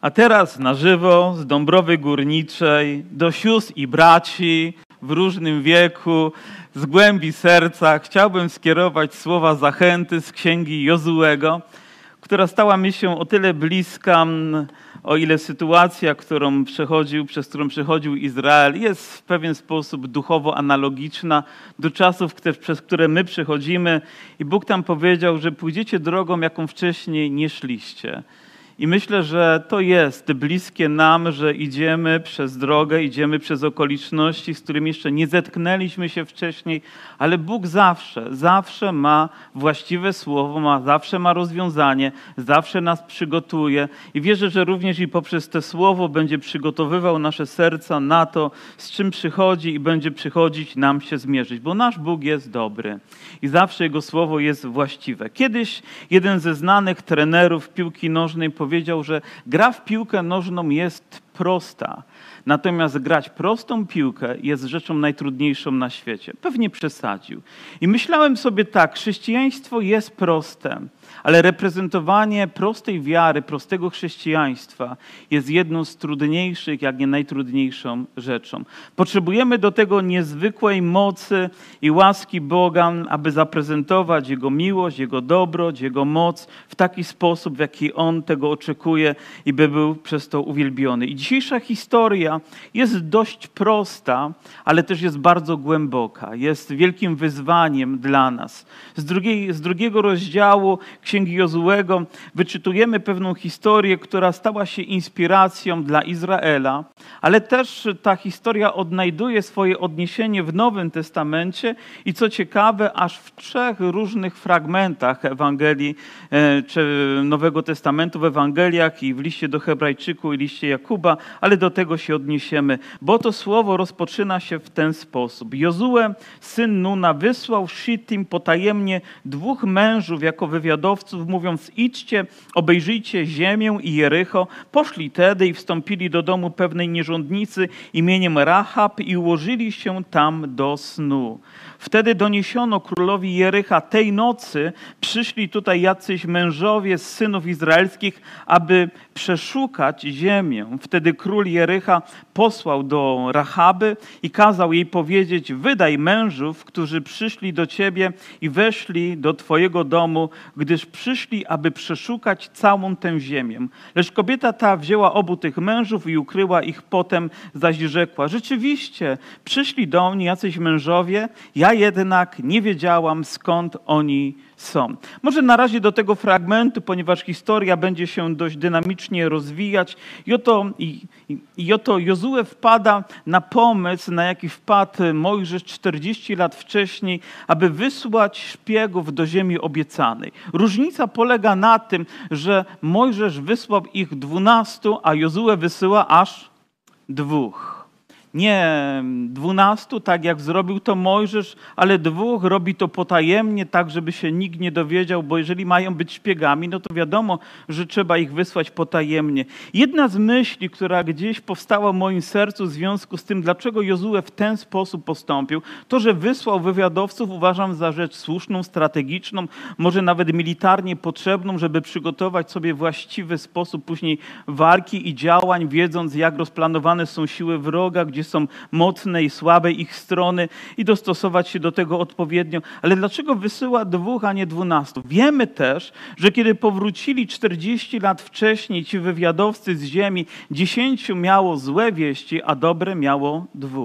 A teraz na żywo z Dąbrowy Górniczej do sióstr i braci w różnym wieku, z głębi serca chciałbym skierować słowa zachęty z Księgi Jozuego, która stała mi się o tyle bliska, o ile sytuacja, przez którą przechodził Izrael, jest w pewien sposób duchowo analogiczna do czasów, przez które my przechodzimy. I Bóg tam powiedział, że pójdziecie drogą, jaką wcześniej nie szliście. I myślę, że to jest bliskie nam, że idziemy przez drogę, idziemy przez okoliczności, z którymi jeszcze nie zetknęliśmy się wcześniej, ale Bóg zawsze ma właściwe słowo, zawsze ma rozwiązanie, zawsze nas przygotuje. I wierzę, że również i poprzez to słowo będzie przygotowywał nasze serca na to, z czym przychodzi i będzie przychodzić nam się zmierzyć, bo nasz Bóg jest dobry i zawsze Jego słowo jest właściwe. Kiedyś jeden ze znanych trenerów piłki nożnej powiedział, że gra w piłkę nożną jest prosta, natomiast grać prostą piłkę jest rzeczą najtrudniejszą na świecie. Pewnie przesadził. I myślałem sobie tak, chrześcijaństwo jest proste, ale reprezentowanie prostej wiary, prostego chrześcijaństwa jest jedną z trudniejszych, jak nie najtrudniejszą rzeczą. Potrzebujemy do tego niezwykłej mocy i łaski Boga, aby zaprezentować Jego miłość, Jego dobroć, Jego moc w taki sposób, w jaki On tego oczekuje i by był przez to uwielbiony. I dzisiejsza historia jest dość prosta, ale też jest bardzo głęboka. Jest wielkim wyzwaniem dla nas. Z drugiego rozdziału Księgi Jozuego wyczytujemy pewną historię, która stała się inspiracją dla Izraela, ale też ta historia odnajduje swoje odniesienie w Nowym Testamencie i co ciekawe, aż w 3 różnych fragmentach Ewangelii czy Nowego Testamentu, w Ewangeliach i w liście do Hebrajczyku i liście Jakuba, ale do tego się odniesiemy, bo to słowo rozpoczyna się w ten sposób. Jozue, syn Nuna, wysłał w Shitim potajemnie 2 mężów jako wywiadowców, mówiąc: idźcie, obejrzyjcie ziemię i Jerycho. Poszli tedy i wstąpili do domu pewnej nierządnicy imieniem Rahab i ułożyli się tam do snu. Wtedy doniesiono królowi Jerycha: tej nocy przyszli tutaj jacyś mężowie z synów izraelskich, aby przeszukać ziemię. Wtedy król Jerycha posłał do Rahaby i kazał jej powiedzieć: wydaj mężów, którzy przyszli do ciebie i weszli do twojego domu, gdyż przyszli, aby przeszukać całą tę ziemię. Lecz kobieta ta wzięła obu tych mężów i ukryła ich potem, zaś rzekła: rzeczywiście, przyszli do mnie jacyś mężowie, ja jednak nie wiedziałam, skąd oni są. Może na razie do tego fragmentu, ponieważ historia będzie się dość dynamicznie rozwijać. I oto Jozue wpada na pomysł, na jaki wpadł Mojżesz 40 lat wcześniej, aby wysłać szpiegów do ziemi obiecanej. Różnica polega na tym, że Mojżesz wysłał ich 12, a Jozue wysyła aż 2. Nie 12, tak jak zrobił to Mojżesz, ale 2, robi to potajemnie, tak żeby się nikt nie dowiedział, bo jeżeli mają być szpiegami, no to wiadomo, że trzeba ich wysłać potajemnie. Jedna z myśli, która gdzieś powstała w moim sercu w związku z tym, dlaczego Jozue w ten sposób postąpił, to, że wysłał wywiadowców, uważam za rzecz słuszną, strategiczną, może nawet militarnie potrzebną, żeby przygotować sobie właściwy sposób później walki i działań, wiedząc, jak rozplanowane są siły wroga, gdzie są mocne i słabe ich strony i dostosować się do tego odpowiednio. Ale dlaczego wysyła 2, a nie 12? Wiemy też, że kiedy powrócili 40 lat wcześniej ci wywiadowcy z ziemi, 10 miało złe wieści, a dobre miało 2.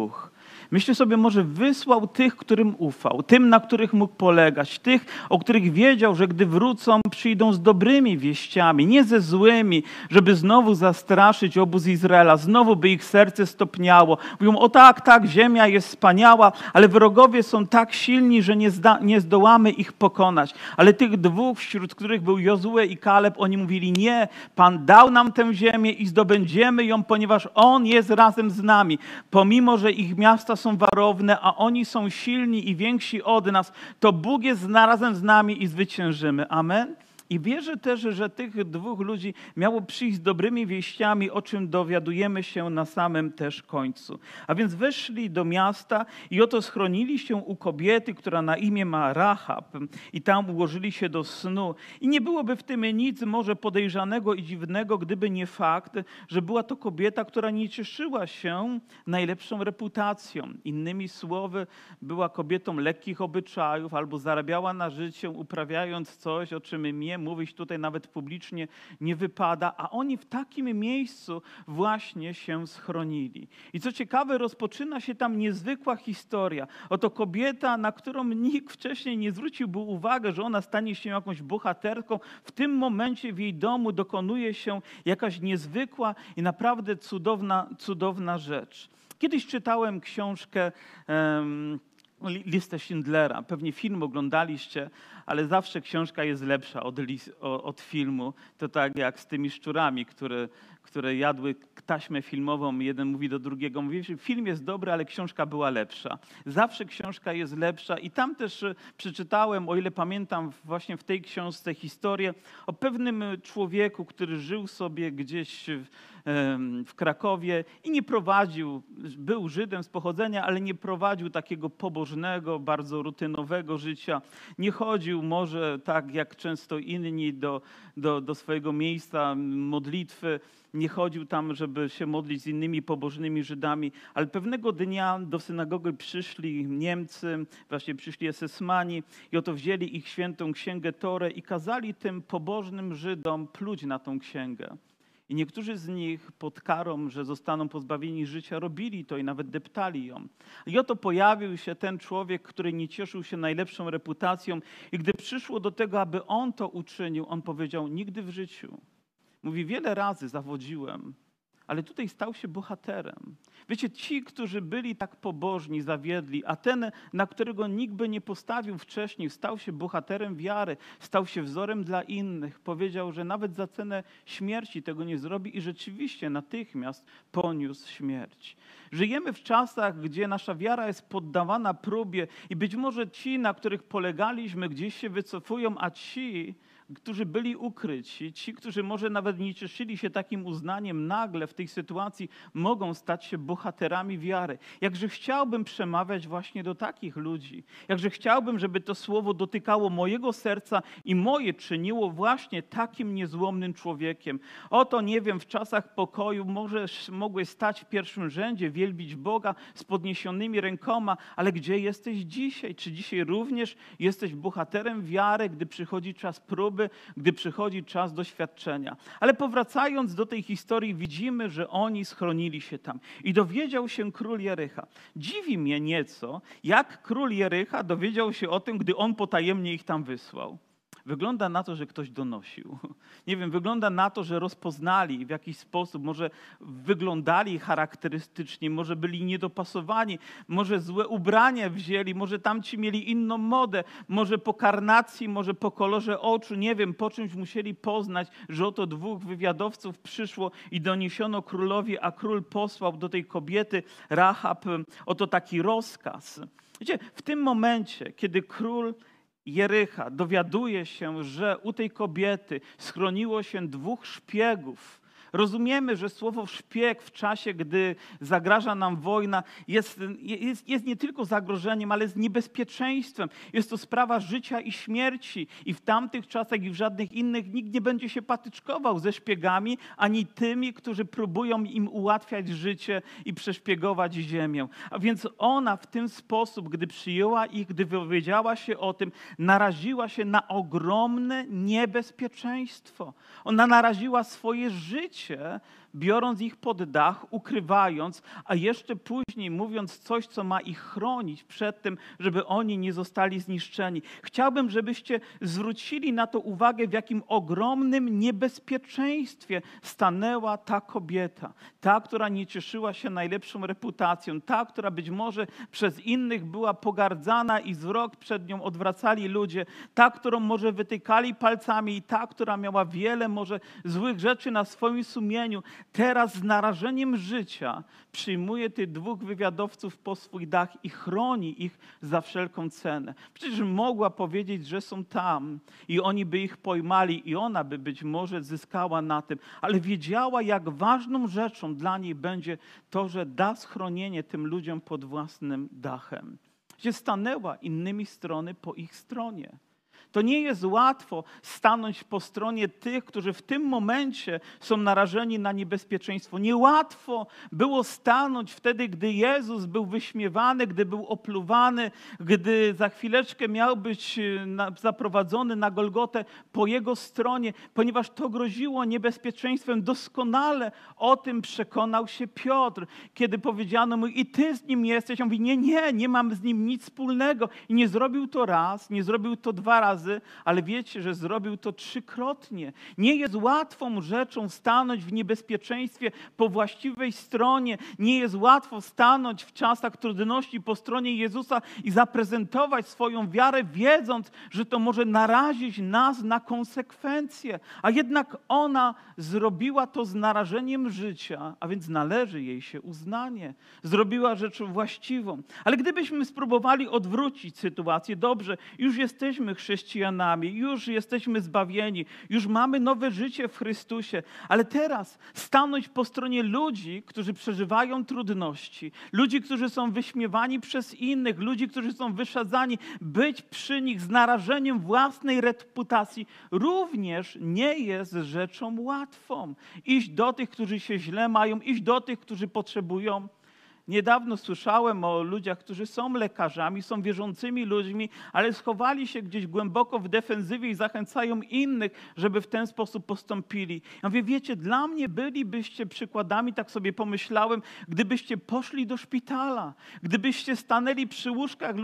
Myślę sobie, może wysłał tych, którym ufał, tym, na których mógł polegać, tych, o których wiedział, że gdy wrócą, przyjdą z dobrymi wieściami, nie ze złymi, żeby znowu zastraszyć obóz Izraela, znowu by ich serce stopniało. Mówią: o tak, ziemia jest wspaniała, ale wrogowie są tak silni, że nie zdołamy ich pokonać. Ale tych 2, wśród których był Jozue i Kaleb, oni mówili: nie, Pan dał nam tę ziemię i zdobędziemy ją, ponieważ On jest razem z nami. Pomimo że ich miasta są warowne, a oni są silni i więksi od nas, to Bóg jest razem z nami i zwyciężymy. Amen? I wierzę też, że tych dwóch ludzi miało przyjść z dobrymi wieściami, o czym dowiadujemy się na samym też końcu. A więc weszli do miasta i oto schronili się u kobiety, która na imię ma Rahab, i tam ułożyli się do snu. I nie byłoby w tym nic może podejrzanego i dziwnego, gdyby nie fakt, że była to kobieta, która nie cieszyła się najlepszą reputacją. Innymi słowy, była kobietą lekkich obyczajów albo zarabiała na życie, uprawiając coś, o czym mnie mówić tutaj nawet publicznie nie wypada, a oni w takim miejscu właśnie się schronili. I co ciekawe, rozpoczyna się tam niezwykła historia. Oto kobieta, na którą nikt wcześniej nie zwróciłby uwagi, że ona stanie się jakąś bohaterką. W tym momencie w jej domu dokonuje się jakaś niezwykła i naprawdę cudowna rzecz. Kiedyś czytałem książkę listę Schindlera. Pewnie film oglądaliście, ale zawsze książka jest lepsza od filmu. To tak jak z tymi szczurami, które jadły taśmę filmową. Jeden mówi do drugiego, mówi, że film jest dobry, ale książka była lepsza. Zawsze książka jest lepsza. I tam też przeczytałem, o ile pamiętam, właśnie w tej książce historię o pewnym człowieku, który żył sobie gdzieś w Krakowie i nie prowadził, był Żydem z pochodzenia, ale nie prowadził takiego pobożnego, bardzo rutynowego życia. Nie chodził może tak jak często inni do swojego miejsca modlitwy. Nie chodził tam, żeby się modlić z innymi pobożnymi Żydami, ale pewnego dnia do synagogi przyszli Niemcy, właśnie przyszli esesmani i oto wzięli ich świętą księgę Torę i kazali tym pobożnym Żydom pluć na tą księgę. I niektórzy z nich pod karą, że zostaną pozbawieni życia, robili to i nawet deptali ją. I oto pojawił się ten człowiek, który nie cieszył się najlepszą reputacją i gdy przyszło do tego, aby on to uczynił, on powiedział: nigdy w życiu. Mówi, wiele razy zawodziłem, ale tutaj stał się bohaterem. Wiecie, ci, którzy byli tak pobożni, zawiedli, a ten, na którego nikt by nie postawił wcześniej, stał się bohaterem wiary, stał się wzorem dla innych. Powiedział, że nawet za cenę śmierci tego nie zrobi i rzeczywiście natychmiast poniósł śmierć. Żyjemy w czasach, gdzie nasza wiara jest poddawana próbie i być może ci, na których polegaliśmy, gdzieś się wycofują, a ci, którzy byli ukryci, ci, którzy może nawet nie cieszyli się takim uznaniem, nagle w tej sytuacji mogą stać się bohaterami wiary. Jakże chciałbym przemawiać właśnie do takich ludzi. Jakże chciałbym, żeby to słowo dotykało mojego serca i moje czyniło właśnie takim niezłomnym człowiekiem. Oto, nie wiem, w czasach pokoju mogłeś stać w pierwszym rzędzie, wielbić Boga z podniesionymi rękoma, ale gdzie jesteś dzisiaj? Czy dzisiaj również jesteś bohaterem wiary, gdy przychodzi czas próby, gdy przychodzi czas doświadczenia? Ale powracając do tej historii, widzimy, że oni schronili się tam. I dowiedział się król Jerycha. Dziwi mnie nieco, jak król Jerycha dowiedział się o tym, gdy on potajemnie ich tam wysłał. Wygląda na to, że ktoś donosił. Nie wiem, wygląda na to, że rozpoznali w jakiś sposób, może wyglądali charakterystycznie, może byli niedopasowani, może złe ubrania wzięli, może tamci mieli inną modę, może po karnacji, może po kolorze oczu, nie wiem, po czymś musieli poznać, że oto dwóch wywiadowców przyszło i doniesiono królowi, a król posłał do tej kobiety Rahab oto taki rozkaz. Wiecie, w tym momencie, kiedy król Jerycha dowiaduje się, że u tej kobiety schroniło się dwóch szpiegów. Rozumiemy, że słowo szpieg w czasie, gdy zagraża nam wojna, jest nie tylko zagrożeniem, ale jest niebezpieczeństwem. Jest to sprawa życia i śmierci. I w tamtych czasach i w żadnych innych nikt nie będzie się patyczkował ze szpiegami, ani tymi, którzy próbują im ułatwiać życie i przeszpiegować ziemię. A więc ona w ten sposób, gdy przyjęła ich, gdy dowiedziała się o tym, naraziła się na ogromne niebezpieczeństwo. Ona naraziła swoje życie, biorąc ich pod dach, ukrywając, a jeszcze później mówiąc coś, co ma ich chronić przed tym, żeby oni nie zostali zniszczeni. Chciałbym, żebyście zwrócili na to uwagę, w jakim ogromnym niebezpieczeństwie stanęła ta kobieta. Ta, która nie cieszyła się najlepszą reputacją. Ta, która być może przez innych była pogardzana i wzrok przed nią odwracali ludzie. Ta, którą może wytykali palcami i ta, która miała wiele może złych rzeczy na swoim sumieniu, teraz z narażeniem życia przyjmuje tych dwóch wywiadowców po swój dach i chroni ich za wszelką cenę. Przecież mogła powiedzieć, że są tam i oni by ich pojmali i ona by być może zyskała na tym, ale wiedziała, jak ważną rzeczą dla niej będzie to, że da schronienie tym ludziom pod własnym dachem. Gdzie stanęła innymi strony po ich stronie. To nie jest łatwo stanąć po stronie tych, którzy w tym momencie są narażeni na niebezpieczeństwo. Niełatwo było stanąć wtedy, gdy Jezus był wyśmiewany, gdy był opluwany, gdy za chwileczkę miał być zaprowadzony na Golgotę po Jego stronie, ponieważ to groziło niebezpieczeństwem. Doskonale o tym przekonał się Piotr, kiedy powiedziano mu: i ty z nim jesteś. On mówi: nie mam z nim nic wspólnego. I nie zrobił to raz, nie zrobił to dwa razy, ale wiecie, że zrobił to trzykrotnie. Nie jest łatwą rzeczą stanąć w niebezpieczeństwie po właściwej stronie. Nie jest łatwo stanąć w czasach trudności po stronie Jezusa i zaprezentować swoją wiarę, wiedząc, że to może narazić nas na konsekwencje. A jednak ona zrobiła to z narażeniem życia, a więc należy jej się uznanie. Zrobiła rzecz właściwą. Ale gdybyśmy spróbowali odwrócić sytuację, dobrze, już jesteśmy chrześcijanami, już jesteśmy zbawieni, już mamy nowe życie w Chrystusie, ale teraz stanąć po stronie ludzi, którzy przeżywają trudności, ludzi, którzy są wyśmiewani przez innych, ludzi, którzy są wyszadzani, być przy nich z narażeniem własnej reputacji również nie jest rzeczą łatwą. Iść do tych, którzy się źle mają, iść do tych, którzy potrzebują. Niedawno słyszałem o ludziach, którzy są lekarzami, są wierzącymi ludźmi, ale schowali się gdzieś głęboko w defensywie i zachęcają innych, żeby w ten sposób postąpili. Ja mówię, wiecie, dla mnie bylibyście przykładami, tak sobie pomyślałem, gdybyście poszli do szpitala, gdybyście stanęli przy łóżkach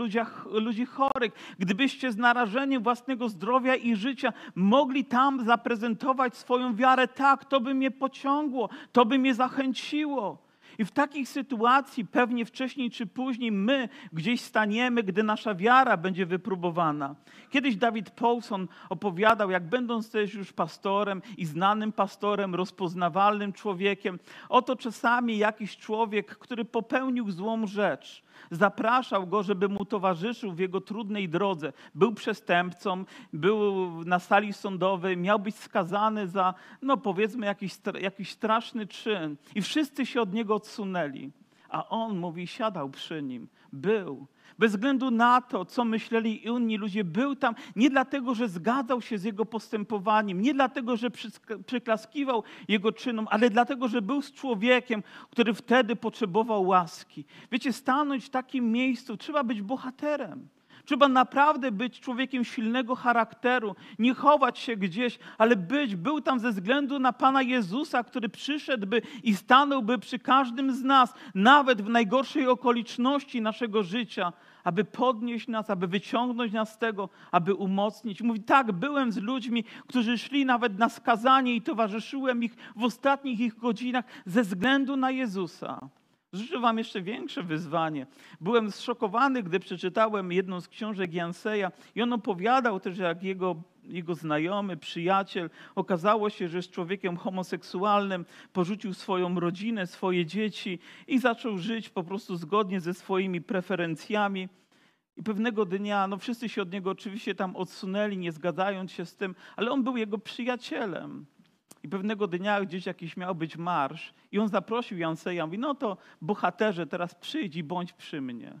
ludzi chorych, gdybyście z narażeniem własnego zdrowia i życia mogli tam zaprezentować swoją wiarę. Tak, to by mnie pociągło, to by mnie zachęciło. I w takiej sytuacji pewnie wcześniej czy później my gdzieś staniemy, gdy nasza wiara będzie wypróbowana. Kiedyś David Paulson opowiadał, jak będąc też już pastorem i znanym pastorem, rozpoznawalnym człowiekiem, oto czasami jakiś człowiek, który popełnił złą rzecz, zapraszał go, żeby mu towarzyszył w jego trudnej drodze. Był przestępcą, był na sali sądowej, miał być skazany za, powiedzmy, jakiś straszny czyn. I wszyscy się od niego odsunęli. A on, mówi, siadał przy nim. Był. Bez względu na to, co myśleli inni ludzie, był tam nie dlatego, że zgadzał się z jego postępowaniem, nie dlatego, że przyklaskiwał jego czynom, ale dlatego, że był z człowiekiem, który wtedy potrzebował łaski. Wiecie, stanąć w takim miejscu, trzeba być bohaterem. Trzeba naprawdę być człowiekiem silnego charakteru, nie chować się gdzieś, ale był tam ze względu na Pana Jezusa, który przyszedłby i stanąłby przy każdym z nas, nawet w najgorszej okoliczności naszego życia, aby podnieść nas, aby wyciągnąć nas z tego, aby umocnić. Mówi, tak, byłem z ludźmi, którzy szli nawet na skazanie i towarzyszyłem ich w ostatnich ich godzinach ze względu na Jezusa. Życzę wam jeszcze większe wyzwanie. Byłem zszokowany, gdy przeczytałem jedną z książek Yanceya i on opowiadał też, jak jego znajomy, przyjaciel, okazało się, że jest człowiekiem homoseksualnym, porzucił swoją rodzinę, swoje dzieci i zaczął żyć po prostu zgodnie ze swoimi preferencjami. I pewnego dnia, wszyscy się od niego oczywiście tam odsunęli, nie zgadzając się z tym, ale on był jego przyjacielem. I pewnego dnia gdzieś jakiś miał być marsz i on zaprosił Yanceya, mówi, to bohaterze, teraz przyjdź i bądź przy mnie.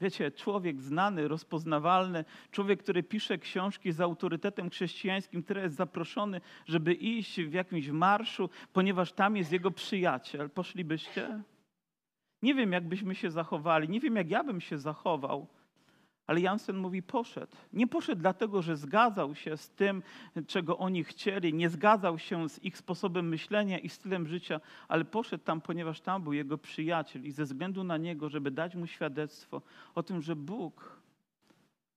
Wiecie, człowiek znany, rozpoznawalny, człowiek, który pisze książki z autorytetem chrześcijańskim, który jest zaproszony, żeby iść w jakimś marszu, ponieważ tam jest jego przyjaciel. Poszlibyście? Nie wiem, jak byśmy się zachowali, nie wiem, jak ja bym się zachował. Ale Jansen mówi, poszedł. Nie poszedł dlatego, że zgadzał się z tym, czego oni chcieli, nie zgadzał się z ich sposobem myślenia i stylem życia, ale poszedł tam, ponieważ tam był jego przyjaciel i ze względu na niego, żeby dać mu świadectwo o tym, że Bóg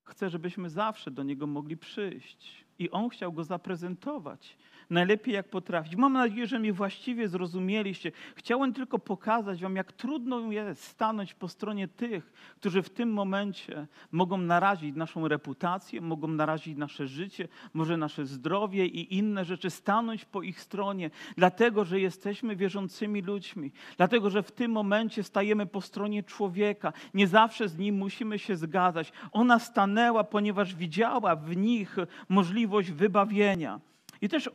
chce, żebyśmy zawsze do Niego mogli przyjść. i on chciał go zaprezentować najlepiej jak potrafić. Mam nadzieję, że mnie właściwie zrozumieliście. Chciałem tylko pokazać wam, jak trudno jest stanąć po stronie tych, którzy w tym momencie mogą narazić naszą reputację, mogą narazić nasze życie, może nasze zdrowie i inne rzeczy, stanąć po ich stronie, dlatego, że jesteśmy wierzącymi ludźmi, dlatego, że w tym momencie stajemy po stronie człowieka. Nie zawsze z nim musimy się zgadzać. Ona stanęła, ponieważ widziała w nich możliwość wybawienia. I też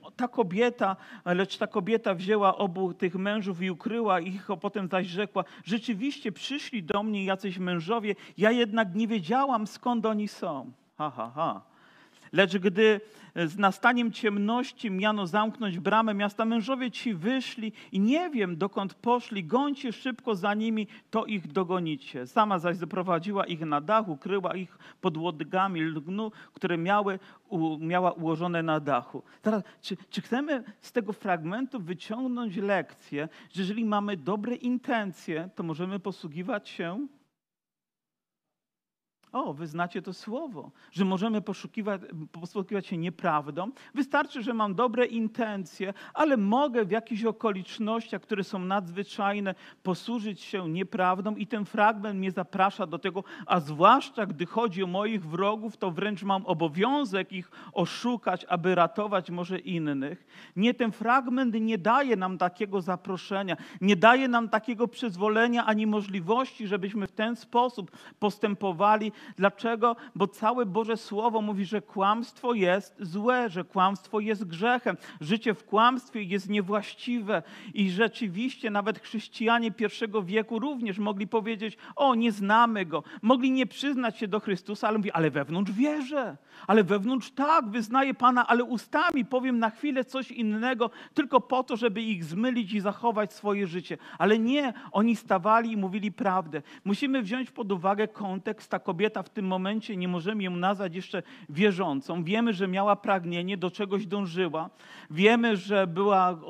ta kobieta wzięła obu tych mężów i ukryła ich, a potem zaś rzekła: rzeczywiście przyszli do mnie jacyś mężowie, ja jednak nie wiedziałam, skąd oni są. Lecz gdy z nastaniem ciemności miano zamknąć bramę miasta, mężowie ci wyszli i nie wiem, dokąd poszli, gońcie szybko za nimi, to ich dogonicie. Sama zaś doprowadziła ich na dach, ukryła ich pod łodygami lnu, które miała ułożone na dachu. Teraz, czy chcemy z tego fragmentu wyciągnąć lekcję, że jeżeli mamy dobre intencje, to możemy posługiwać się... wy znacie to słowo, że możemy posługiwać się nieprawdą. Wystarczy, że mam dobre intencje, ale mogę w jakichś okolicznościach, które są nadzwyczajne, posłużyć się nieprawdą i ten fragment mnie zaprasza do tego, a zwłaszcza gdy chodzi o moich wrogów, to wręcz mam obowiązek ich oszukać, aby ratować może innych. Nie, ten fragment nie daje nam takiego zaproszenia, nie daje nam takiego przyzwolenia ani możliwości, żebyśmy w ten sposób postępowali. Dlaczego? Bo całe Boże Słowo mówi, że kłamstwo jest złe, że kłamstwo jest grzechem. Życie w kłamstwie jest niewłaściwe i rzeczywiście nawet chrześcijanie pierwszego wieku również mogli powiedzieć: nie znamy Go. Mogli nie przyznać się do Chrystusa, ale mówi: ale wewnątrz wierzę, ale wewnątrz tak, wyznaję Pana, ale ustami powiem na chwilę coś innego tylko po to, żeby ich zmylić i zachować swoje życie. Ale nie, oni stawali i mówili prawdę. Musimy wziąć pod uwagę kontekst. Ta kobieta w tym momencie, nie możemy ją nazwać jeszcze wierzącą. Wiemy, że miała pragnienie, do czegoś dążyła. Wiemy, że była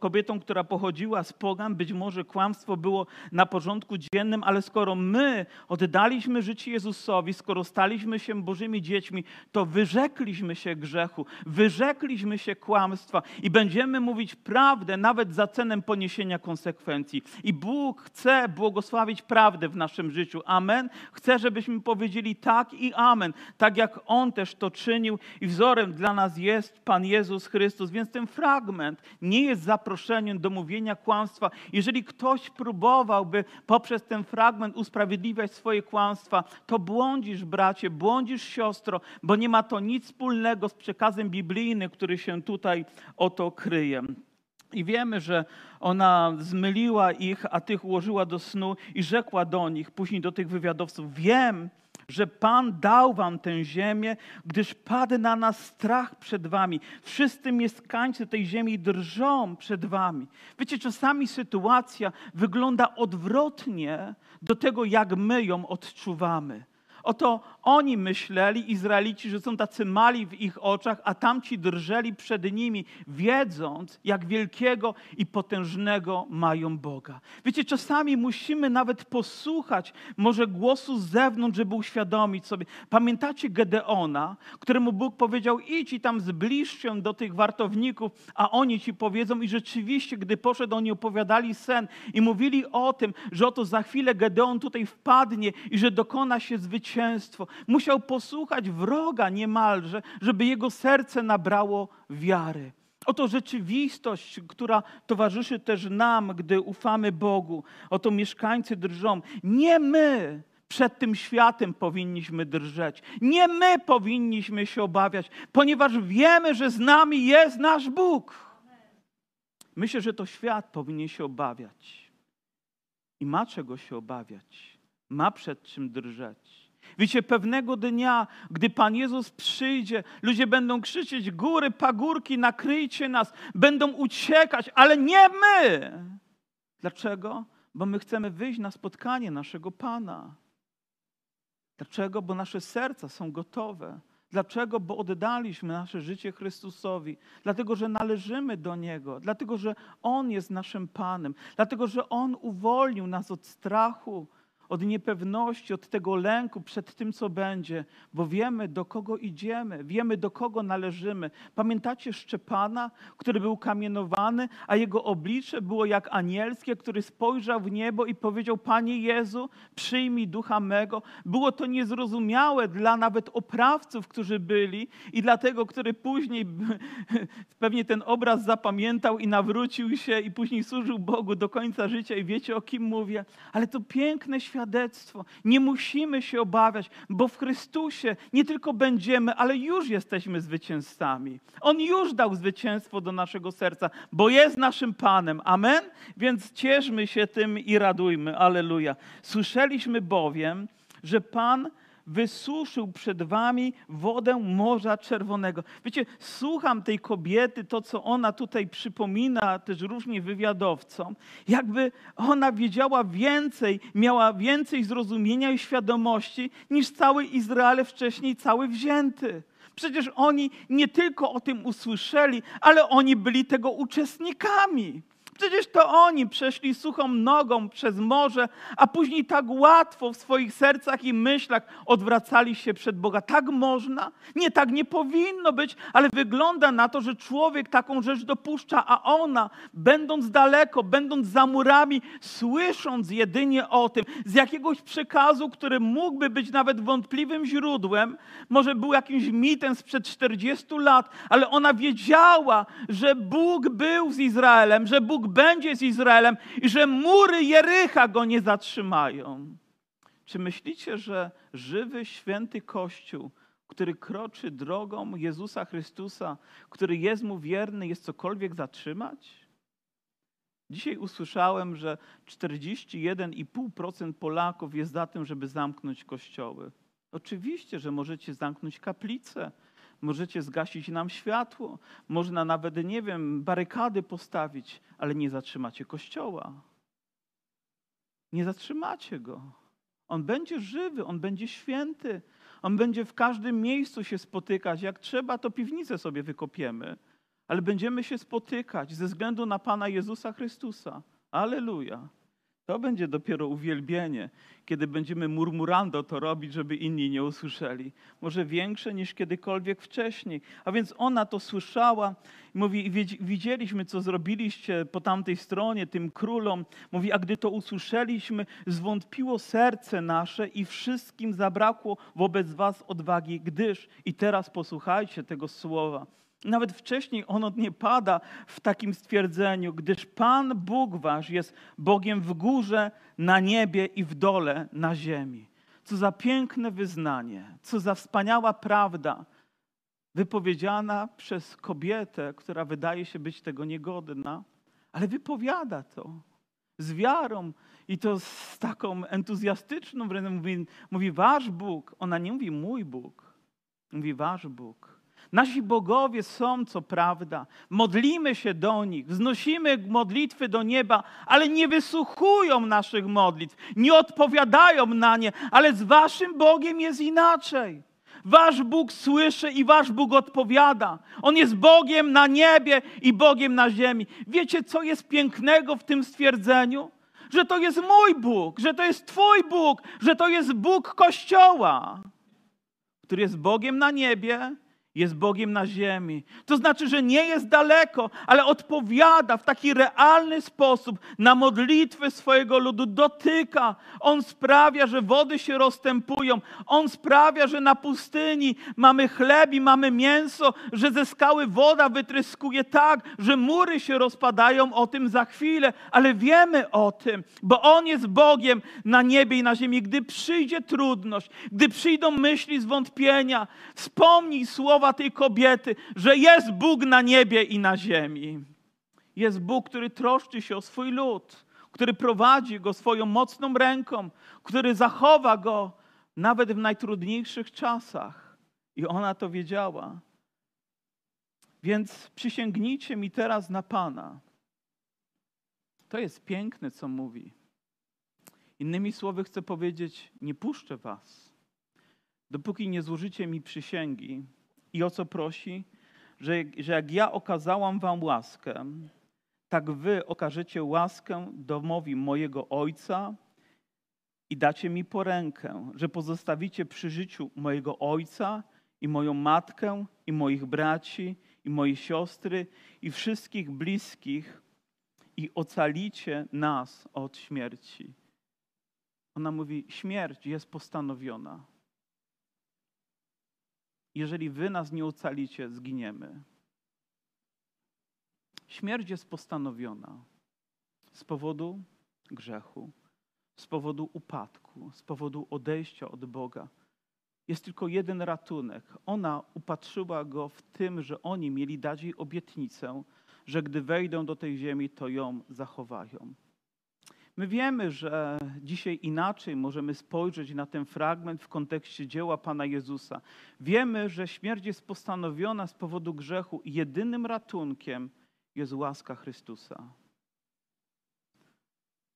kobietą, która pochodziła z pogan. Być może kłamstwo było na porządku dziennym, ale skoro my oddaliśmy życie Jezusowi, skoro staliśmy się Bożymi dziećmi, to wyrzekliśmy się grzechu, wyrzekliśmy się kłamstwa i będziemy mówić prawdę nawet za cenę poniesienia konsekwencji. I Bóg chce błogosławić prawdę w naszym życiu. Amen. Chce, żebyśmy powiedzieli tak i amen, tak jak On też to czynił i wzorem dla nas jest Pan Jezus Chrystus. Więc ten fragment nie jest zaproszeniem do mówienia kłamstwa. Jeżeli ktoś próbowałby poprzez ten fragment usprawiedliwiać swoje kłamstwa, to błądzisz, bracie, błądzisz, siostro, bo nie ma to nic wspólnego z przekazem biblijnym, który się tutaj oto kryje. I wiemy, że ona zmyliła ich, a tych ułożyła do snu i rzekła do nich, później do tych wywiadowców: wiem, że Pan dał wam tę ziemię, gdyż padł na nas strach przed wami. Wszyscy mieszkańcy tej ziemi drżą przed wami. Wiecie, czasami sytuacja wygląda odwrotnie do tego, jak my ją odczuwamy. Oto oni myśleli, Izraelici, że są tacy mali w ich oczach, a tamci drżeli przed nimi, wiedząc, jak wielkiego i potężnego mają Boga. Wiecie, czasami musimy nawet posłuchać może głosu z zewnątrz, żeby uświadomić sobie. Pamiętacie Gedeona, któremu Bóg powiedział: idź i tam zbliż się do tych wartowników, a oni ci powiedzą. I rzeczywiście, gdy poszedł, oni opowiadali sen i mówili o tym, że oto za chwilę Gedeon tutaj wpadnie i że dokona się zwycięstwa. Musiał posłuchać wroga niemalże, żeby jego serce nabrało wiary. Oto rzeczywistość, która towarzyszy też nam, gdy ufamy Bogu. Oto mieszkańcy drżą. Nie my przed tym światem powinniśmy drżeć. Nie my powinniśmy się obawiać, ponieważ wiemy, że z nami jest nasz Bóg. Myślę, że to świat powinien się obawiać. I ma czego się obawiać. Ma przed czym drżeć. Wiecie, pewnego dnia, gdy Pan Jezus przyjdzie, ludzie będą krzyczeć: góry, pagórki, nakryjcie nas, będą uciekać, ale nie my. Dlaczego? Bo my chcemy wyjść na spotkanie naszego Pana. Dlaczego? Bo nasze serca są gotowe. Dlaczego? Bo oddaliśmy nasze życie Chrystusowi. Dlatego, że należymy do Niego. Dlatego, że On jest naszym Panem. Dlatego, że On uwolnił nas od strachu, od niepewności, od tego lęku przed tym, co będzie, bo wiemy, do kogo idziemy, wiemy, do kogo należymy. Pamiętacie Szczepana, który był kamienowany, a jego oblicze było jak anielskie, który spojrzał w niebo i powiedział: Panie Jezu, przyjmij ducha mego. Było to niezrozumiałe dla nawet oprawców, którzy byli, i dla tego, który później pewnie ten obraz zapamiętał i nawrócił się i później służył Bogu do końca życia, i wiecie, o kim mówię. Ale to piękne świadectwo. Nie musimy się obawiać, bo w Chrystusie nie tylko będziemy, ale już jesteśmy zwycięzcami. On już dał zwycięstwo do naszego serca, bo jest naszym Panem. Amen? Więc cieszmy się tym i radujmy. Alleluja. Słyszeliśmy bowiem, że Pan wysuszył przed wami wodę Morza Czerwonego. Wiecie, słucham tej kobiety, to co ona tutaj przypomina też różnie wywiadowcom, jakby ona wiedziała więcej, miała więcej zrozumienia i świadomości niż cały Izrael wcześniej cały wzięty. Przecież oni nie tylko o tym usłyszeli, ale oni byli tego uczestnikami. Przecież to oni przeszli suchą nogą przez morze, a później tak łatwo w swoich sercach i myślach odwracali się przed Boga. Tak można? Nie, tak nie powinno być, ale wygląda na to, że człowiek taką rzecz dopuszcza, a ona, będąc daleko, będąc za murami, słysząc jedynie o tym, z jakiegoś przekazu, który mógłby być nawet wątpliwym źródłem, może był jakimś mitem sprzed 40 lat, ale ona wiedziała, że Bóg był z Izraelem, że Bóg będzie z Izraelem i że mury Jerycha go nie zatrzymają. Czy myślicie, że żywy, święty Kościół, który kroczy drogą Jezusa Chrystusa, który jest mu wierny, jest cokolwiek zatrzymać? Dzisiaj usłyszałem, że 41,5% Polaków jest za tym, żeby zamknąć kościoły. Oczywiście, że możecie zamknąć kaplicę. Możecie zgasić nam światło, można nawet, nie wiem, barykady postawić, ale nie zatrzymacie Kościoła. Nie zatrzymacie go. On będzie żywy, on będzie święty. On będzie w każdym miejscu się spotykać. Jak trzeba, to piwnicę sobie wykopiemy. Ale będziemy się spotykać ze względu na Pana Jezusa Chrystusa. Alleluja. To będzie dopiero uwielbienie, kiedy będziemy murmurando to robić, żeby inni nie usłyszeli. Może większe niż kiedykolwiek wcześniej. A więc ona to słyszała. Mówi: widzieliśmy, co zrobiliście po tamtej stronie, tym królom. Mówi: a gdy to usłyszeliśmy, zwątpiło serce nasze i wszystkim zabrakło wobec was odwagi, gdyż... I teraz posłuchajcie tego słowa. Nawet wcześniej ono nie pada w takim stwierdzeniu, gdyż Pan Bóg wasz jest Bogiem w górze, na niebie i w dole, na ziemi. Co za piękne wyznanie, co za wspaniała prawda, wypowiedziana przez kobietę, która wydaje się być tego niegodna, ale wypowiada to z wiarą i to z taką entuzjastyczną, wręcz mówi wasz Bóg, ona nie mówi mój Bóg, mówi wasz Bóg. Nasi bogowie są, co prawda, modlimy się do nich, wznosimy modlitwy do nieba, ale nie wysłuchują naszych modlitw, nie odpowiadają na nie, ale z waszym Bogiem jest inaczej. Wasz Bóg słyszy i wasz Bóg odpowiada. On jest Bogiem na niebie i Bogiem na ziemi. Wiecie, co jest pięknego w tym stwierdzeniu? Że to jest mój Bóg, że to jest twój Bóg, że to jest Bóg Kościoła, który jest Bogiem na niebie, jest Bogiem na ziemi. To znaczy, że nie jest daleko, ale odpowiada w taki realny sposób na modlitwy swojego ludu. Dotyka. On sprawia, że wody się rozstępują. On sprawia, że na pustyni mamy chleb i mamy mięso, że ze skały woda wytryskuje tak, że mury się rozpadają. O tym za chwilę, ale wiemy o tym, bo On jest Bogiem na niebie i na ziemi. Gdy przyjdzie trudność, gdy przyjdą myśli zwątpienia, wspomnij słowa tej kobiety, że jest Bóg na niebie i na ziemi. Jest Bóg, który troszczy się o swój lud, który prowadzi go swoją mocną ręką, który zachowa go nawet w najtrudniejszych czasach. I ona to wiedziała. Więc przysięgnijcie mi teraz na Pana. To jest piękne, co mówi. Innymi słowy chcę powiedzieć, nie puszczę was, dopóki nie złożycie mi przysięgi. I o co prosi? Że jak ja okazałam wam łaskę, tak wy okażecie łaskę domowi mojego ojca i dacie mi porękę, że pozostawicie przy życiu mojego ojca i moją matkę i moich braci i moje siostry i wszystkich bliskich i ocalicie nas od śmierci. Ona mówi, śmierć jest postanowiona. Jeżeli wy nas nie ocalicie, zginiemy. Śmierć jest postanowiona z powodu grzechu, z powodu upadku, z powodu odejścia od Boga. Jest tylko jeden ratunek. Ona upatrzyła go w tym, że oni mieli dać jej obietnicę, że gdy wejdą do tej ziemi, to ją zachowają. My wiemy, że dzisiaj inaczej możemy spojrzeć na ten fragment w kontekście dzieła Pana Jezusa. Wiemy, że śmierć jest postanowiona z powodu grzechu i jedynym ratunkiem jest łaska Chrystusa.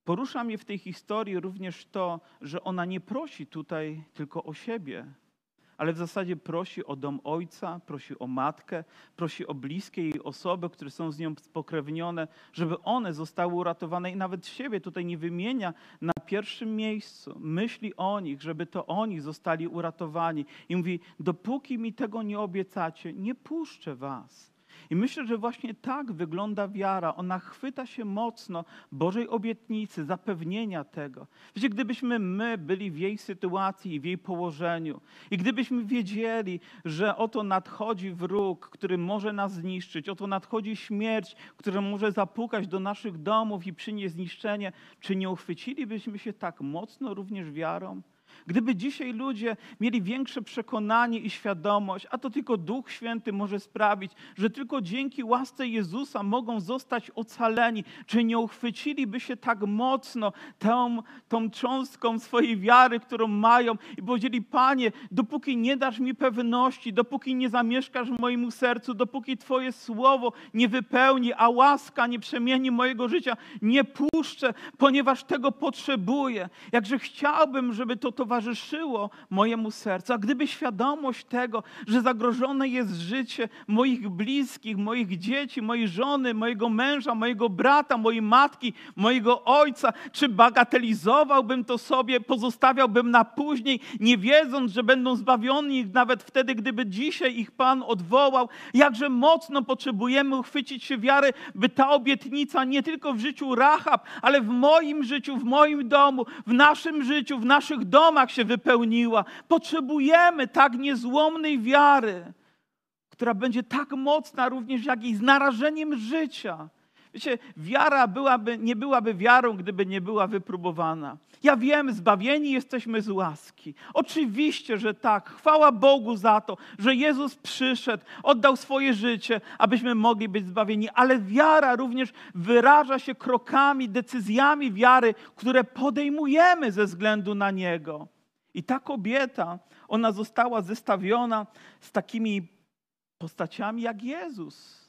Porusza mnie w tej historii również to, że ona nie prosi tutaj tylko o siebie, ale w zasadzie prosi o dom ojca, prosi o matkę, prosi o bliskie jej osoby, które są z nią spokrewnione, żeby one zostały uratowane i nawet siebie tutaj nie wymienia na pierwszym miejscu. Myśli o nich, żeby to oni zostali uratowani. I mówi, dopóki mi tego nie obiecacie, nie puszczę was. I myślę, że właśnie tak wygląda wiara. Ona chwyta się mocno Bożej obietnicy, zapewnienia tego. Wiecie, gdybyśmy my byli w jej sytuacji i w jej położeniu i gdybyśmy wiedzieli, że oto nadchodzi wróg, który może nas zniszczyć, oto nadchodzi śmierć, która może zapukać do naszych domów i przynieść zniszczenie, czy nie uchwycilibyśmy się tak mocno również wiarą? Gdyby dzisiaj ludzie mieli większe przekonanie i świadomość, a to tylko Duch Święty może sprawić, że tylko dzięki łasce Jezusa mogą zostać ocaleni, czy nie uchwyciliby się tak mocno tą cząstką swojej wiary, którą mają i powiedzieli, Panie, dopóki nie dasz mi pewności, dopóki nie zamieszkasz w moim sercu, dopóki Twoje słowo nie wypełni, a łaska nie przemieni mojego życia, nie puszczę, ponieważ tego potrzebuję. Jakże chciałbym, żeby to towarzyszyło mojemu sercu, a gdyby świadomość tego, że zagrożone jest życie moich bliskich, moich dzieci, mojej żony, mojego męża, mojego brata, mojej matki, mojego ojca, czy bagatelizowałbym to sobie, pozostawiałbym na później, nie wiedząc, że będą zbawieni nawet wtedy, gdyby dzisiaj ich Pan odwołał. Jakże mocno potrzebujemy uchwycić się wiary, by ta obietnica nie tylko w życiu Rahab, ale w moim życiu, w moim domu, w naszym życiu, w naszych domach, się wypełniła. Potrzebujemy tak niezłomnej wiary, która będzie tak mocna również jak i z narażeniem życia. Wiecie, wiara nie byłaby wiarą, gdyby nie była wypróbowana. Ja wiem, zbawieni jesteśmy z łaski. Oczywiście, że tak. Chwała Bogu za to, że Jezus przyszedł, oddał swoje życie, abyśmy mogli być zbawieni. Ale wiara również wyraża się krokami, decyzjami wiary, które podejmujemy ze względu na Niego. I ta kobieta, ona została zestawiona z takimi postaciami jak Jezus,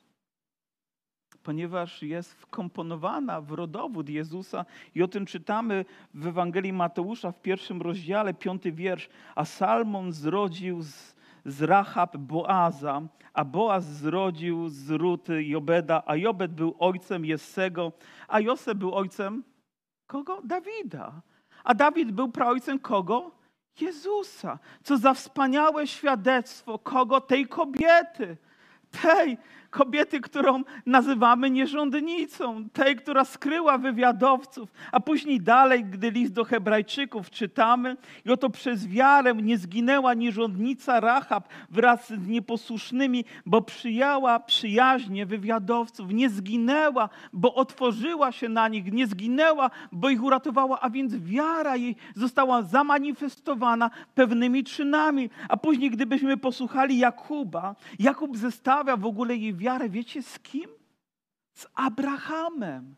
ponieważ jest wkomponowana w rodowód Jezusa i o tym czytamy w Ewangelii Mateusza w 1 rozdziale, 5. wiersz. A Salmon zrodził z Rahab Boaza, a Boaz zrodził z Ruty Jobeda, a Jobed był ojcem Jessego, a Jose był ojcem kogo? Dawida. A Dawid był praojcem kogo? Jezusa. Co za wspaniałe świadectwo kogo? Tej kobiety. Tej kobiety, którą nazywamy nierządnicą, tej, która skryła wywiadowców, a później dalej, gdy list do Hebrajczyków czytamy, i oto przez wiarę nie zginęła nierządnica Rahab wraz z nieposłusznymi, bo przyjęła przyjaźnie wywiadowców, nie zginęła, bo otworzyła się na nich, nie zginęła, bo ich uratowała, a więc wiara jej została zamanifestowana pewnymi czynami, a później, gdybyśmy posłuchali Jakuba, Jakub zestawia w ogóle jej wiarę, wiecie z kim? Z Abrahamem,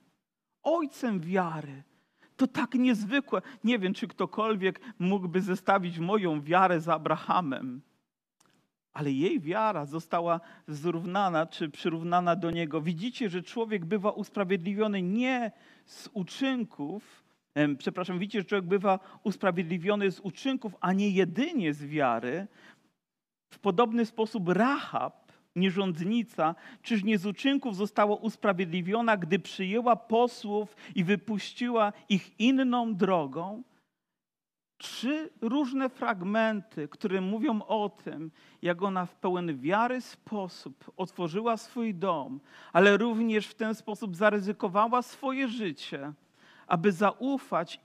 ojcem wiary. To tak niezwykłe. Nie wiem, czy ktokolwiek mógłby zestawić moją wiarę z Abrahamem, ale jej wiara została zrównana czy przyrównana do niego. Widzicie, że człowiek bywa usprawiedliwiony nie z uczynków, widzicie, że człowiek bywa usprawiedliwiony z uczynków, a nie jedynie z wiary. W podobny sposób Rahab, nierządnica, czyż nie z uczynków została usprawiedliwiona, gdy przyjęła posłów i wypuściła ich inną drogą? trzy różne fragmenty, które mówią o tym, jak ona w pełen wiary sposób otworzyła swój dom, ale również w ten sposób zaryzykowała swoje życie, aby zaufać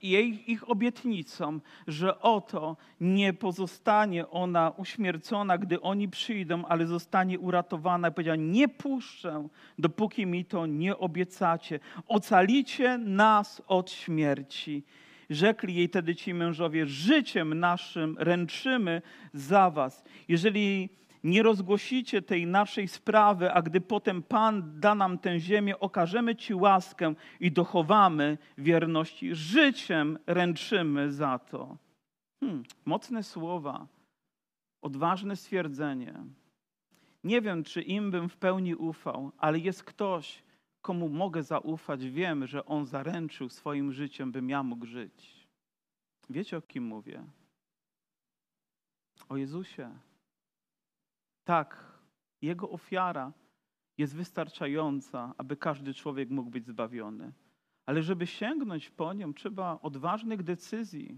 ich obietnicom, że oto nie pozostanie ona uśmiercona, gdy oni przyjdą, ale zostanie uratowana. I powiedziała, nie puszczę, dopóki mi to nie obiecacie. Ocalicie nas od śmierci. Rzekli jej tedy ci mężowie, życiem naszym ręczymy za was. Jeżeli nie rozgłosicie tej naszej sprawy, a gdy potem Pan da nam tę ziemię, okażemy ci łaskę i dochowamy wierności. Życiem ręczymy za to. Mocne słowa, odważne stwierdzenie. Nie wiem, czy im bym w pełni ufał, ale jest ktoś, komu mogę zaufać. Wiem, że on zaręczył swoim życiem, bym ja mógł żyć. Wiecie, o kim mówię? O Jezusie. Tak, Jego ofiara jest wystarczająca, aby każdy człowiek mógł być zbawiony. Ale żeby sięgnąć po nią, trzeba odważnych decyzji.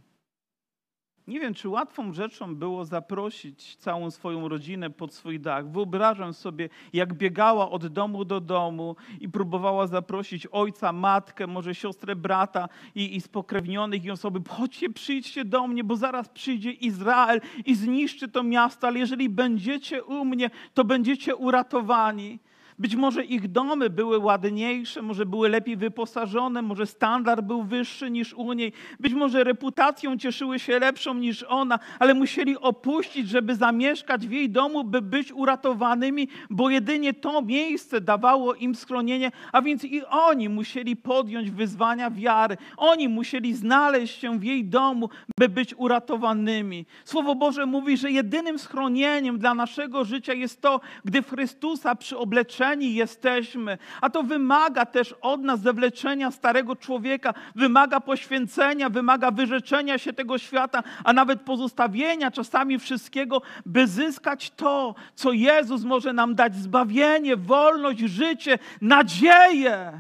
Nie wiem, czy łatwą rzeczą było zaprosić całą swoją rodzinę pod swój dach. Wyobrażam sobie, jak biegała od domu do domu i próbowała zaprosić ojca, matkę, może siostrę, brata i spokrewnionych i osoby. Chodźcie, przyjdźcie do mnie, bo zaraz przyjdzie Izrael i zniszczy to miasto, ale jeżeli będziecie u mnie, to będziecie uratowani. Być może ich domy były ładniejsze, może były lepiej wyposażone, może standard był wyższy niż u niej. Być może reputacją cieszyły się lepszą niż ona, ale musieli opuścić, żeby zamieszkać w jej domu, by być uratowanymi, bo jedynie to miejsce dawało im schronienie, a więc i oni musieli podjąć wyzwania wiary. Oni musieli znaleźć się w jej domu, by być uratowanymi. Słowo Boże mówi, że jedynym schronieniem dla naszego życia jest to, gdy w Chrystusa przyobleczeni jesteśmy, a to wymaga też od nas zewleczenia starego człowieka, wymaga poświęcenia, wymaga wyrzeczenia się tego świata, a nawet pozostawienia czasami wszystkiego, by zyskać to, co Jezus może nam dać, zbawienie, wolność, życie, nadzieję.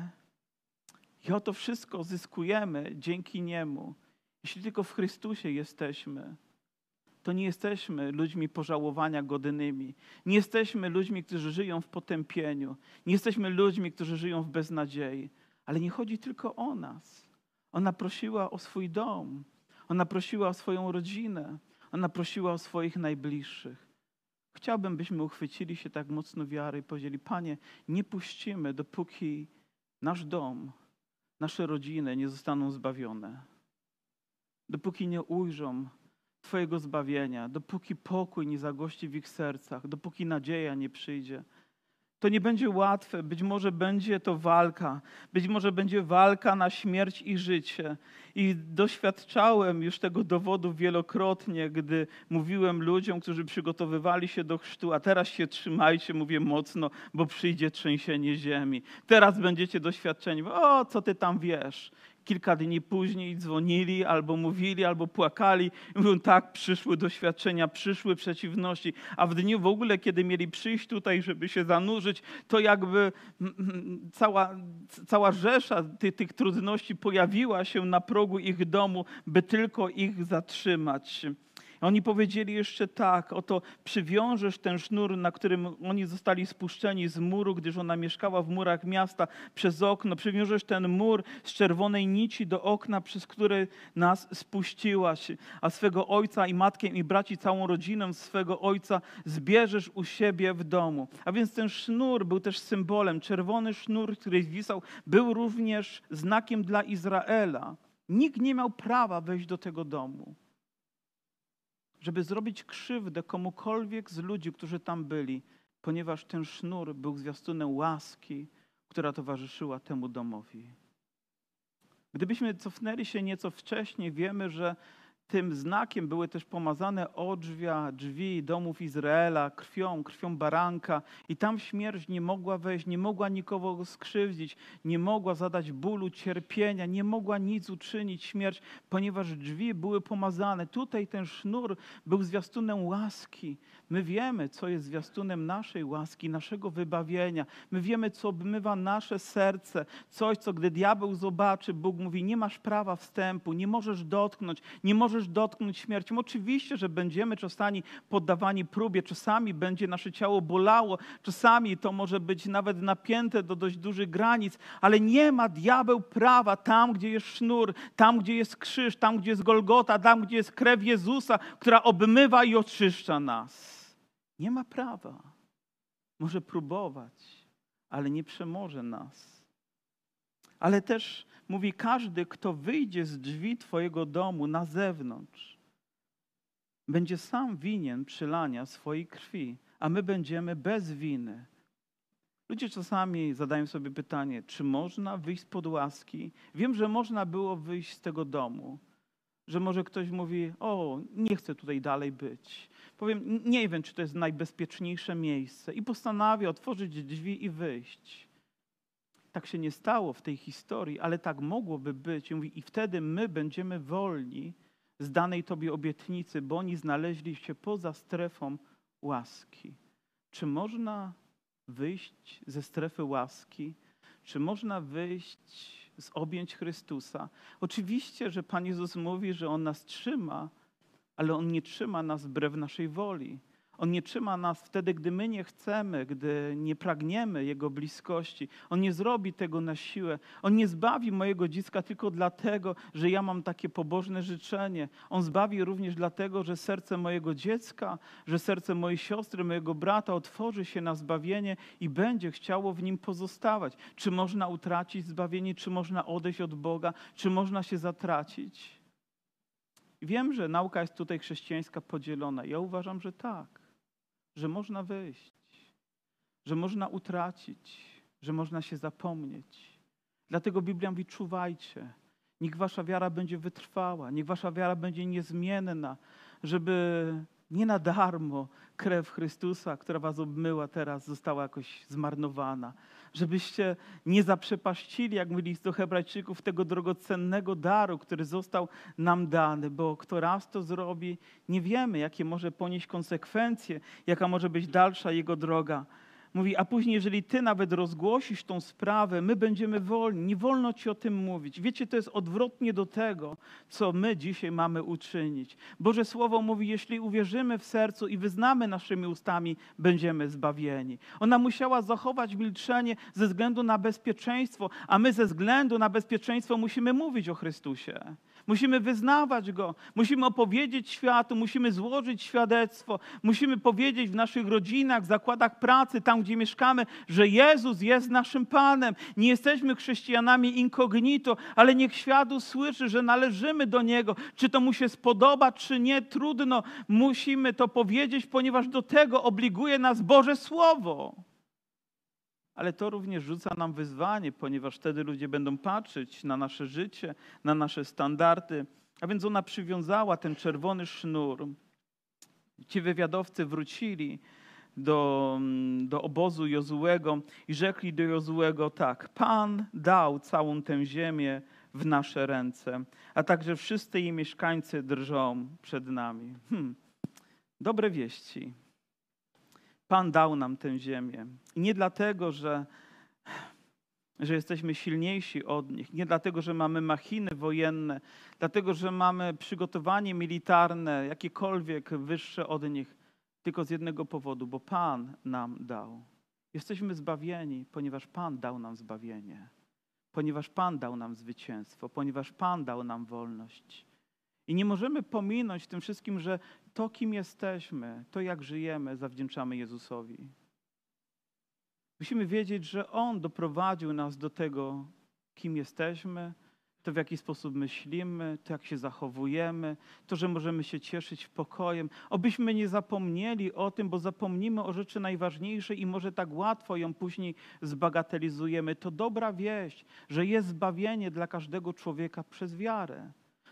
I o to wszystko zyskujemy dzięki Niemu. Jeśli tylko w Chrystusie jesteśmy, to nie jesteśmy ludźmi pożałowania godnymi. Nie jesteśmy ludźmi, którzy żyją w potępieniu. Nie jesteśmy ludźmi, którzy żyją w beznadziei. Ale nie chodzi tylko o nas. Ona prosiła o swój dom. Ona prosiła o swoją rodzinę. Ona prosiła o swoich najbliższych. Chciałbym, byśmy uchwycili się tak mocno wiary i powiedzieli, Panie, nie puścimy, dopóki nasz dom, nasze rodziny nie zostaną zbawione. Dopóki nie ujrzą Twojego zbawienia, dopóki pokój nie zagości w ich sercach, dopóki nadzieja nie przyjdzie. To nie będzie łatwe, być może będzie to walka, być może będzie walka na śmierć i życie. I doświadczałem już tego dowodu wielokrotnie, gdy mówiłem ludziom, którzy przygotowywali się do chrztu, a teraz się trzymajcie, mówię mocno, bo przyjdzie trzęsienie ziemi. Teraz będziecie doświadczeni, o co ty tam wiesz. Kilka dni później dzwonili, albo mówili, albo płakali. Mówią, tak, przyszły doświadczenia, przyszły przeciwności. A w dniu w ogóle, kiedy mieli przyjść tutaj, żeby się zanurzyć, to jakby cała rzesza tych trudności pojawiła się na progu ich domu, by tylko ich zatrzymać. Oni powiedzieli jeszcze tak, oto przywiążesz ten sznur, na którym oni zostali spuszczeni z muru, gdyż ona mieszkała w murach miasta, przez okno. Przywiążesz ten mur z czerwonej nici do okna, przez które nas spuściłaś. A swego ojca i matkę i braci, całą rodzinę swego ojca zbierzesz u siebie w domu. A więc ten sznur był też symbolem. Czerwony sznur, który wisał, był również znakiem dla Izraela. Nikt nie miał prawa wejść do tego domu, żeby zrobić krzywdę komukolwiek z ludzi, którzy tam byli, ponieważ ten sznur był zwiastunem łaski, która towarzyszyła temu domowi. Gdybyśmy cofnęli się nieco wcześniej, wiemy, że tym znakiem były też pomazane odrzwia, drzwi domów Izraela krwią baranka i tam śmierć nie mogła wejść, nie mogła nikogo skrzywdzić, nie mogła zadać bólu, cierpienia, nie mogła nic uczynić śmierć, ponieważ drzwi były pomazane. Tutaj ten sznur był zwiastunem łaski. My wiemy, co jest zwiastunem naszej łaski, naszego wybawienia. My wiemy, co obmywa nasze serce. Coś, co gdy diabeł zobaczy, Bóg mówi, nie masz prawa wstępu, nie możesz dotknąć, nie możesz możesz dotknąć śmiercią. Oczywiście, że będziemy czasami poddawani próbie, czasami będzie nasze ciało bolało, czasami to może być nawet napięte do dość dużych granic, ale nie ma diabeł prawa tam, gdzie jest sznur, tam, gdzie jest krzyż, tam, gdzie jest Golgota, tam, gdzie jest krew Jezusa, która obmywa i oczyszcza nas. Nie ma prawa. Może próbować, ale nie przemoże nas. Ale też mówi, każdy, kto wyjdzie z drzwi twojego domu na zewnątrz, będzie sam winien przelania swojej krwi, a my będziemy bez winy. Ludzie czasami zadają sobie pytanie, czy można wyjść spod łaski? Wiem, że można było wyjść z tego domu. Że może ktoś mówi, o, nie chcę tutaj dalej być. Powiem, nie wiem, czy to jest najbezpieczniejsze miejsce. I postanawia otworzyć drzwi i wyjść. Tak się nie stało w tej historii, ale tak mogłoby być. I mówi, i wtedy my będziemy wolni z danej Tobie obietnicy, bo oni znaleźli się poza strefą łaski. Czy można wyjść ze strefy łaski? Czy można wyjść z objęć Chrystusa? Oczywiście, że Pan Jezus mówi, że On nas trzyma, ale On nie trzyma nas wbrew naszej woli. On nie trzyma nas wtedy, gdy my nie chcemy, gdy nie pragniemy Jego bliskości. On nie zrobi tego na siłę. On nie zbawi mojego dziecka tylko dlatego, że ja mam takie pobożne życzenie. On zbawi również dlatego, że serce mojego dziecka, że serce mojej siostry, mojego brata otworzy się na zbawienie i będzie chciało w nim pozostawać. Czy można utracić zbawienie? Czy można odejść od Boga? Czy można się zatracić? Wiem, że nauka jest tutaj chrześcijańska podzielona. Ja uważam, że tak. Że można wyjść, że można utracić, że można się zapomnieć. Dlatego Biblia mówi, czuwajcie, niech wasza wiara będzie wytrwała, niech wasza wiara będzie niezmienna, żeby nie na darmo krew Chrystusa, która was obmyła teraz, została jakoś zmarnowana. Żebyście nie zaprzepaścili, jak mówili do Hebrajczyków, tego drogocennego daru, który został nam dany. Bo kto raz to zrobi, nie wiemy, jakie może ponieść konsekwencje, jaka może być dalsza jego droga. Mówi, a później, jeżeli ty nawet rozgłosisz tą sprawę, my będziemy wolni. Nie wolno ci o tym mówić. Wiecie, to jest odwrotnie do tego, co my dzisiaj mamy uczynić. Boże Słowo mówi, jeśli uwierzymy w sercu i wyznamy naszymi ustami, będziemy zbawieni. Ona musiała zachować milczenie ze względu na bezpieczeństwo, a my ze względu na bezpieczeństwo musimy mówić o Chrystusie. Musimy wyznawać Go, musimy opowiedzieć światu, musimy złożyć świadectwo, musimy powiedzieć w naszych rodzinach, zakładach pracy, tam gdzie mieszkamy, że Jezus jest naszym Panem. Nie jesteśmy chrześcijanami incognito, ale niech świat usłyszy, że należymy do Niego. Czy to mu się spodoba, czy nie, trudno. Musimy to powiedzieć, ponieważ do tego obliguje nas Boże Słowo. Ale to również rzuca nam wyzwanie, ponieważ wtedy ludzie będą patrzeć na nasze życie, na nasze standardy. A więc ona przywiązała ten czerwony sznur. Ci wywiadowcy wrócili do obozu Jozuego i rzekli do Jozuego tak: Pan dał całą tę ziemię w nasze ręce, a także wszyscy jej mieszkańcy drżą przed nami. Dobre wieści. Pan dał nam tę ziemię. I nie dlatego, że jesteśmy silniejsi od nich, nie dlatego, że mamy machiny wojenne, dlatego, że mamy przygotowanie militarne, jakiekolwiek wyższe od nich, tylko z jednego powodu, bo Pan nam dał. Jesteśmy zbawieni, ponieważ Pan dał nam zbawienie, ponieważ Pan dał nam zwycięstwo, ponieważ Pan dał nam wolność. I nie możemy pominąć tym wszystkim, że to, kim jesteśmy, to, jak żyjemy, zawdzięczamy Jezusowi. Musimy wiedzieć, że On doprowadził nas do tego, kim jesteśmy, to w jaki sposób myślimy, to jak się zachowujemy, to, że możemy się cieszyć pokojem. Obyśmy nie zapomnieli o tym, bo zapomnimy o rzeczy najważniejszej i może tak łatwo ją później zbagatelizujemy. To dobra wieść, że jest zbawienie dla każdego człowieka przez wiarę,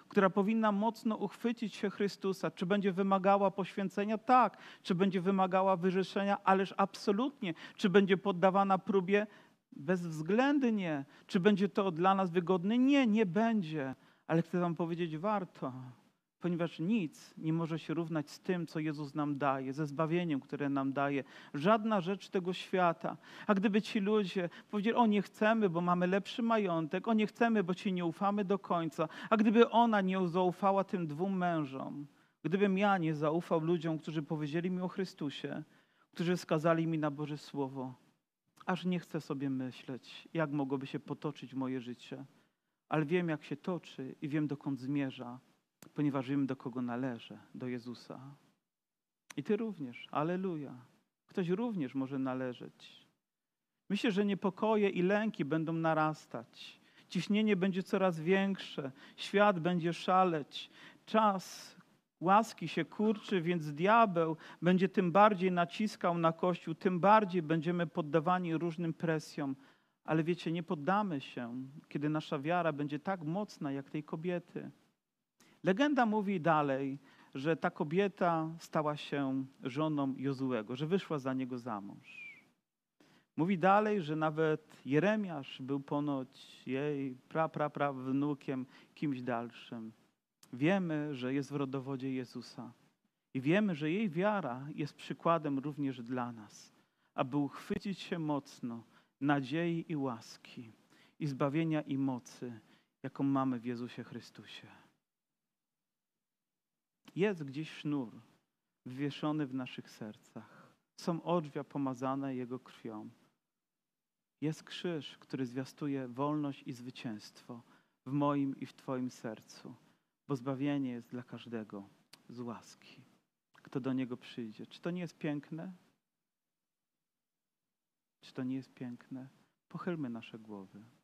która powinna mocno uchwycić się Chrystusa. Czy będzie wymagała poświęcenia? Tak. Czy będzie wymagała wyrzeczenia? Ależ absolutnie. Czy będzie poddawana próbie? Bezwzględnie. Czy będzie to dla nas wygodne? Nie, nie będzie. Ale chcę wam powiedzieć, warto. ponieważ nic nie może się równać z tym, co Jezus nam daje, ze zbawieniem, które nam daje. Żadna rzecz tego świata. A gdyby ci ludzie powiedzieli, o nie chcemy, bo mamy lepszy majątek, o nie chcemy, bo ci nie ufamy do końca, a gdyby ona nie zaufała tym dwóm mężom, gdybym ja nie zaufał ludziom, którzy powiedzieli mi o Chrystusie, którzy wskazali mi na Boże Słowo, aż nie chcę sobie myśleć, jak mogłoby się potoczyć moje życie. Ale wiem, jak się toczy i wiem, dokąd zmierza, ponieważ wiem, do kogo należę, do Jezusa. I ty również, alleluja. Ktoś również może należeć. Myślę, że niepokoje i lęki będą narastać. Ciśnienie będzie coraz większe. Świat będzie szaleć. Czas łaski się kurczy, więc diabeł będzie tym bardziej naciskał na Kościół, tym bardziej będziemy poddawani różnym presjom. Ale wiecie, nie poddamy się, kiedy nasza wiara będzie tak mocna jak tej kobiety. Legenda mówi dalej, że ta kobieta stała się żoną Jozuego, że wyszła za niego za mąż. Mówi dalej, że nawet Jeremiasz był ponoć jej wnukiem, kimś dalszym. Wiemy, że jest w rodowodzie Jezusa i wiemy, że jej wiara jest przykładem również dla nas, aby uchwycić się mocno nadziei i łaski i zbawienia i mocy, jaką mamy w Jezusie Chrystusie. Jest gdzieś sznur wywieszony w naszych sercach. Są odrzwia pomazane Jego krwią. Jest krzyż, który zwiastuje wolność i zwycięstwo w moim i w Twoim sercu. Bo zbawienie jest dla każdego z łaski, kto do Niego przyjdzie. Czy to nie jest piękne? Czy to nie jest piękne? Pochylmy nasze głowy.